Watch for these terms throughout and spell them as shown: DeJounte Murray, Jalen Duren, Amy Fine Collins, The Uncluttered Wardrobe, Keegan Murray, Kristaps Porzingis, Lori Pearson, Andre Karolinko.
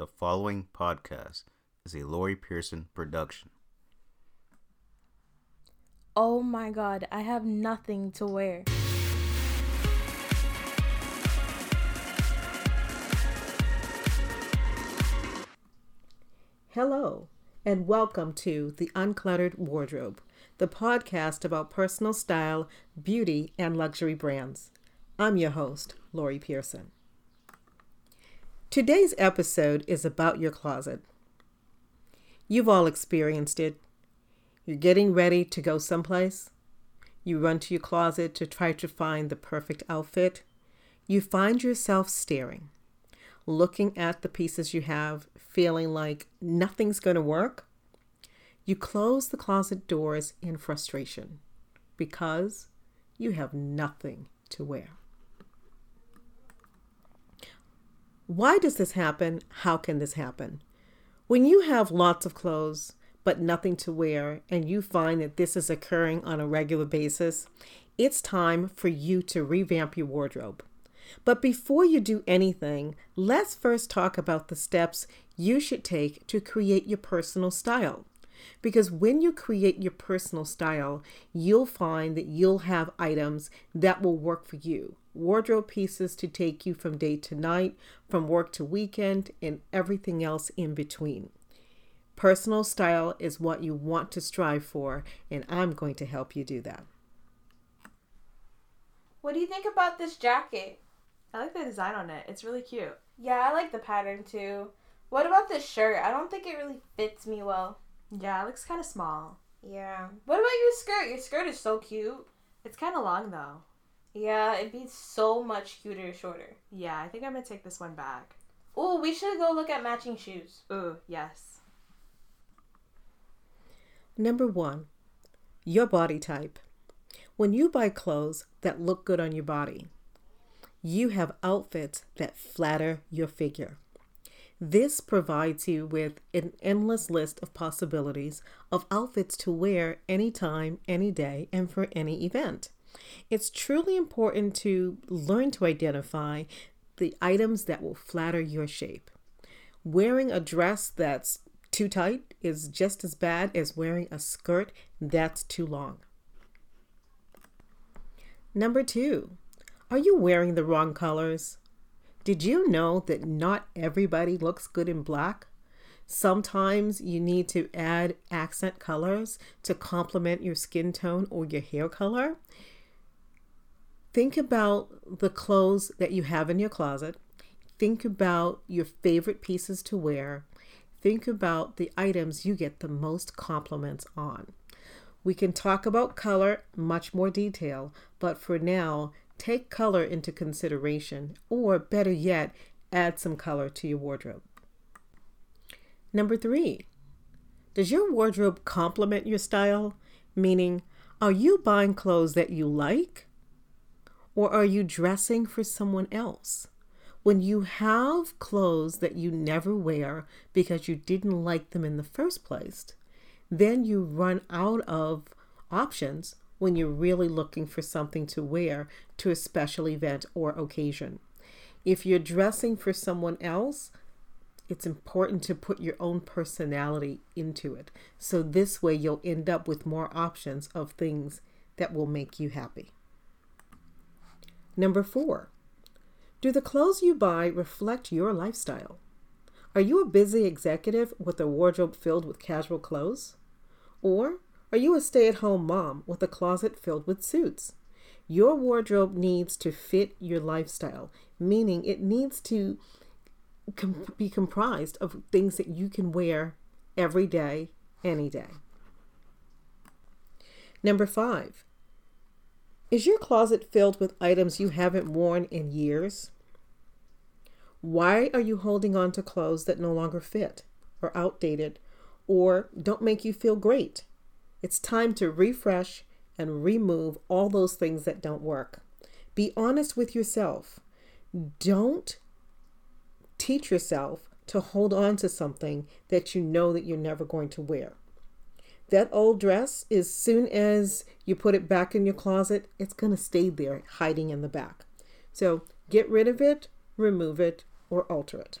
The following podcast is a Lori Pearson production. Oh my God, I have nothing to wear. Hello, and welcome to The Uncluttered Wardrobe, the podcast about personal style, beauty, and luxury brands. I'm your host, Lori Pearson. Today's episode is about your closet. You've all experienced it. You're getting ready to go someplace. You run to your closet to try to find the perfect outfit. You find yourself staring, looking at the pieces you have, feeling like nothing's going to work. You close the closet doors in frustration because you have nothing to wear. Why does this happen? How can this happen? When you have lots of clothes but nothing to wear, and you find that this is occurring on a regular basis, it's time for you to revamp your wardrobe. But before you do anything, let's first talk about the steps you should take to create your personal style. Because when you create your personal style, you'll find that you'll have items that will work for you. Wardrobe pieces to take you from day to night, from work to weekend, and everything else in between. Personal style is what you want to strive for, and I'm going to help you do that. What do you think about this jacket? I like the design on it. It's really cute. Yeah, I like the pattern too. What about this shirt? I don't think it really fits me well. Yeah, it looks kind of small. Yeah. What about your skirt? Your skirt is so cute. It's kind of long though. Yeah, it'd be so much cuter shorter. Yeah, I think I'm going to take this one back. Ooh, we should go look at matching shoes. Ooh, yes. Number 1, your body type. When you buy clothes that look good on your body, you have outfits that flatter your figure. This provides you with an endless list of possibilities of outfits to wear anytime, any day, and for any event. It's truly important to learn to identify the items that will flatter your shape. Wearing a dress that's too tight is just as bad as wearing a skirt that's too long. Number 2, are you wearing the wrong colors? Did you know that not everybody looks good in black? Sometimes you need to add accent colors to complement your skin tone or your hair color. Think about the clothes that you have in your closet. Think about your favorite pieces to wear. Think about the items you get the most compliments on. We can talk about color much more detail, but for now, take color into consideration, or better yet, add some color to your wardrobe. Number 3, does your wardrobe complement your style? Meaning, are you buying clothes that you like, or are you dressing for someone else? When you have clothes that you never wear because you didn't like them in the first place, then you run out of options when you're really looking for something to wear to a special event or occasion. If you're dressing for someone else, it's important to put your own personality into it. So this way you'll end up with more options of things that will make you happy. Number 4, do the clothes you buy reflect your lifestyle? Are you a busy executive with a wardrobe filled with casual clothes? Or are you a stay-at-home mom with a closet filled with suits? Your wardrobe needs to fit your lifestyle, meaning it needs to be comprised of things that you can wear every day, any day. Number 5, is your closet filled with items you haven't worn in years? Why are you holding on to clothes that no longer fit or outdated or don't make you feel great? It's time to refresh and remove all those things that don't work. Be honest with yourself. Don't teach yourself to hold on to something that you know that you're never going to wear. That old dress, as soon as you put it back in your closet, it's going to stay there hiding in the back. So get rid of it, remove it, or alter it.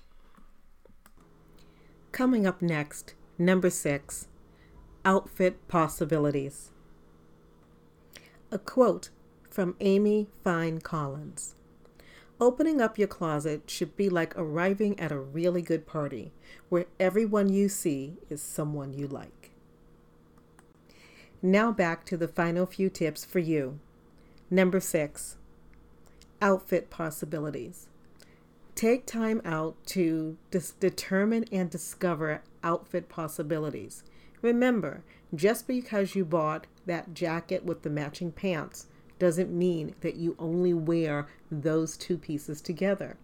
Coming up next, number 6, outfit possibilities. A quote from Amy Fine Collins. Opening up your closet should be like arriving at a really good party where everyone you see is someone you like. Now back to the final few tips for you. Number 6, outfit possibilities. Take time out to determine and discover outfit possibilities. Remember, just because you bought that jacket with the matching pants doesn't mean that you only wear those two pieces together.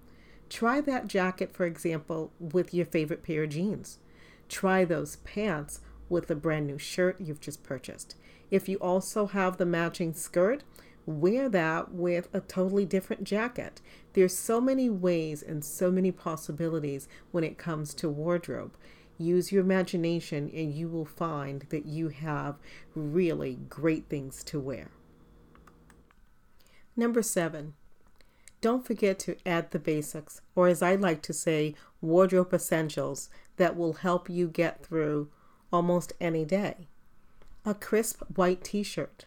Try that jacket, for example, with your favorite pair of jeans. Try those pants with a brand new shirt you've just purchased. If you also have the matching skirt, wear that with a totally different jacket. There's so many ways and so many possibilities when it comes to wardrobe. Use your imagination and you will find that you have really great things to wear. Number 7, don't forget to add the basics, or as I like to say, wardrobe essentials that will help you get through almost any day. A crisp white t-shirt,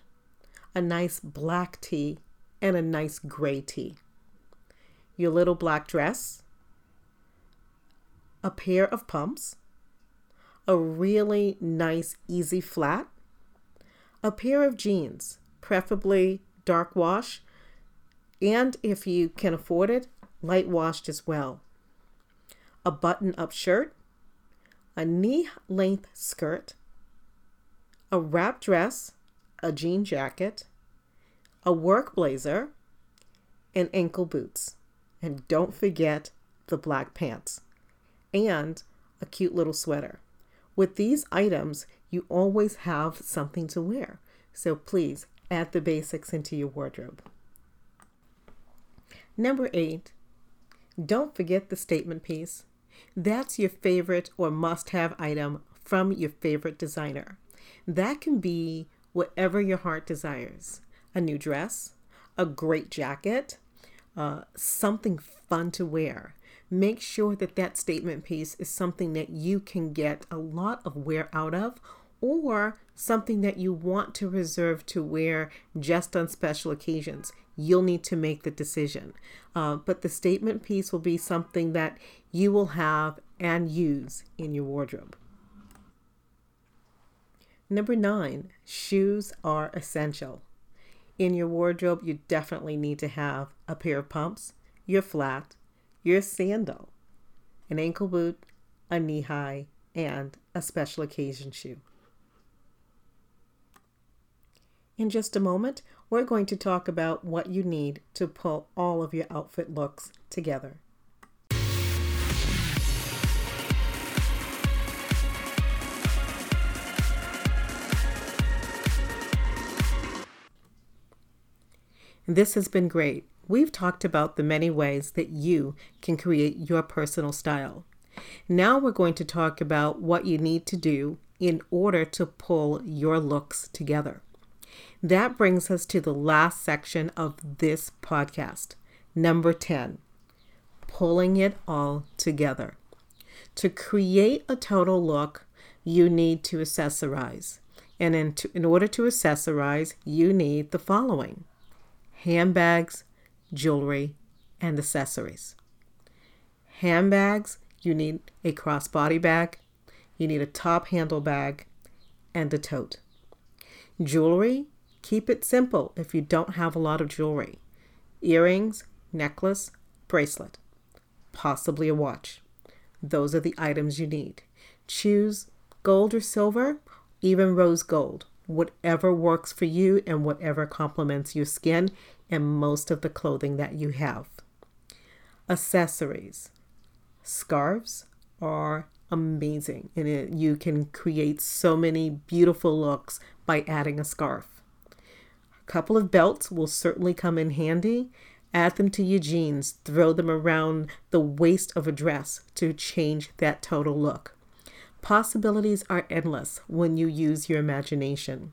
a nice black tee, and a nice gray tee. Your little black dress, a pair of pumps, a really nice easy flat, a pair of jeans, preferably dark wash, and if you can afford it, light washed as well. A button-up shirt, a knee-length skirt, a wrap dress, a jean jacket, a work blazer, and ankle boots. And don't forget the black pants and a cute little sweater. With these items, you always have something to wear. So please add the basics into your wardrobe. Number 8, don't forget the statement piece. That's your favorite or must-have item from your favorite designer. That can be whatever your heart desires. A new dress, a great jacket, something fun to wear. Make sure that that statement piece is something that you can get a lot of wear out of, or something that you want to reserve to wear just on special occasions. You'll need to make the decision. But the statement piece will be something that you will have and use in your wardrobe. Number 9, shoes are essential. In your wardrobe, you definitely need to have a pair of pumps, your flat, your sandal, an ankle boot, a knee-high, and a special occasion shoe. In just a moment, we're going to talk about what you need to pull all of your outfit looks together. This has been great. We've talked about the many ways that you can create your personal style. Now we're going to talk about what you need to do in order to pull your looks together. That brings us to the last section of this podcast, number 10, pulling it all together. To create a total look, you need to accessorize. And in order to accessorize, you need the following: handbags, jewelry, and accessories. Handbags, you need a crossbody bag, you need a top handle bag, and a tote. Jewelry, keep it simple if you don't have a lot of jewelry. Earrings, necklace, bracelet, possibly a watch. Those are the items you need. Choose gold or silver, even rose gold, whatever works for you and whatever complements your skin and most of the clothing that you have. Accessories. Scarves are amazing, and you can create so many beautiful looks by adding a scarf. A couple of belts will certainly come in handy. Add them to your jeans, throw them around the waist of a dress to change that total look. Possibilities are endless when you use your imagination.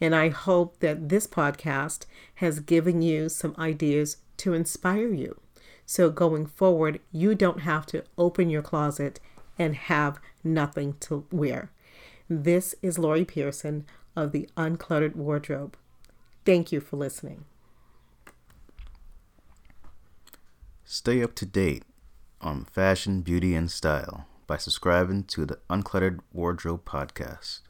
And I hope that this podcast has given you some ideas to inspire you. So going forward, you don't have to open your closet and have nothing to wear. This is Lori Pearson of The Uncluttered Wardrobe. Thank you for listening. Stay up to date on fashion, beauty, and style by subscribing to the Uncluttered Wardrobe podcast.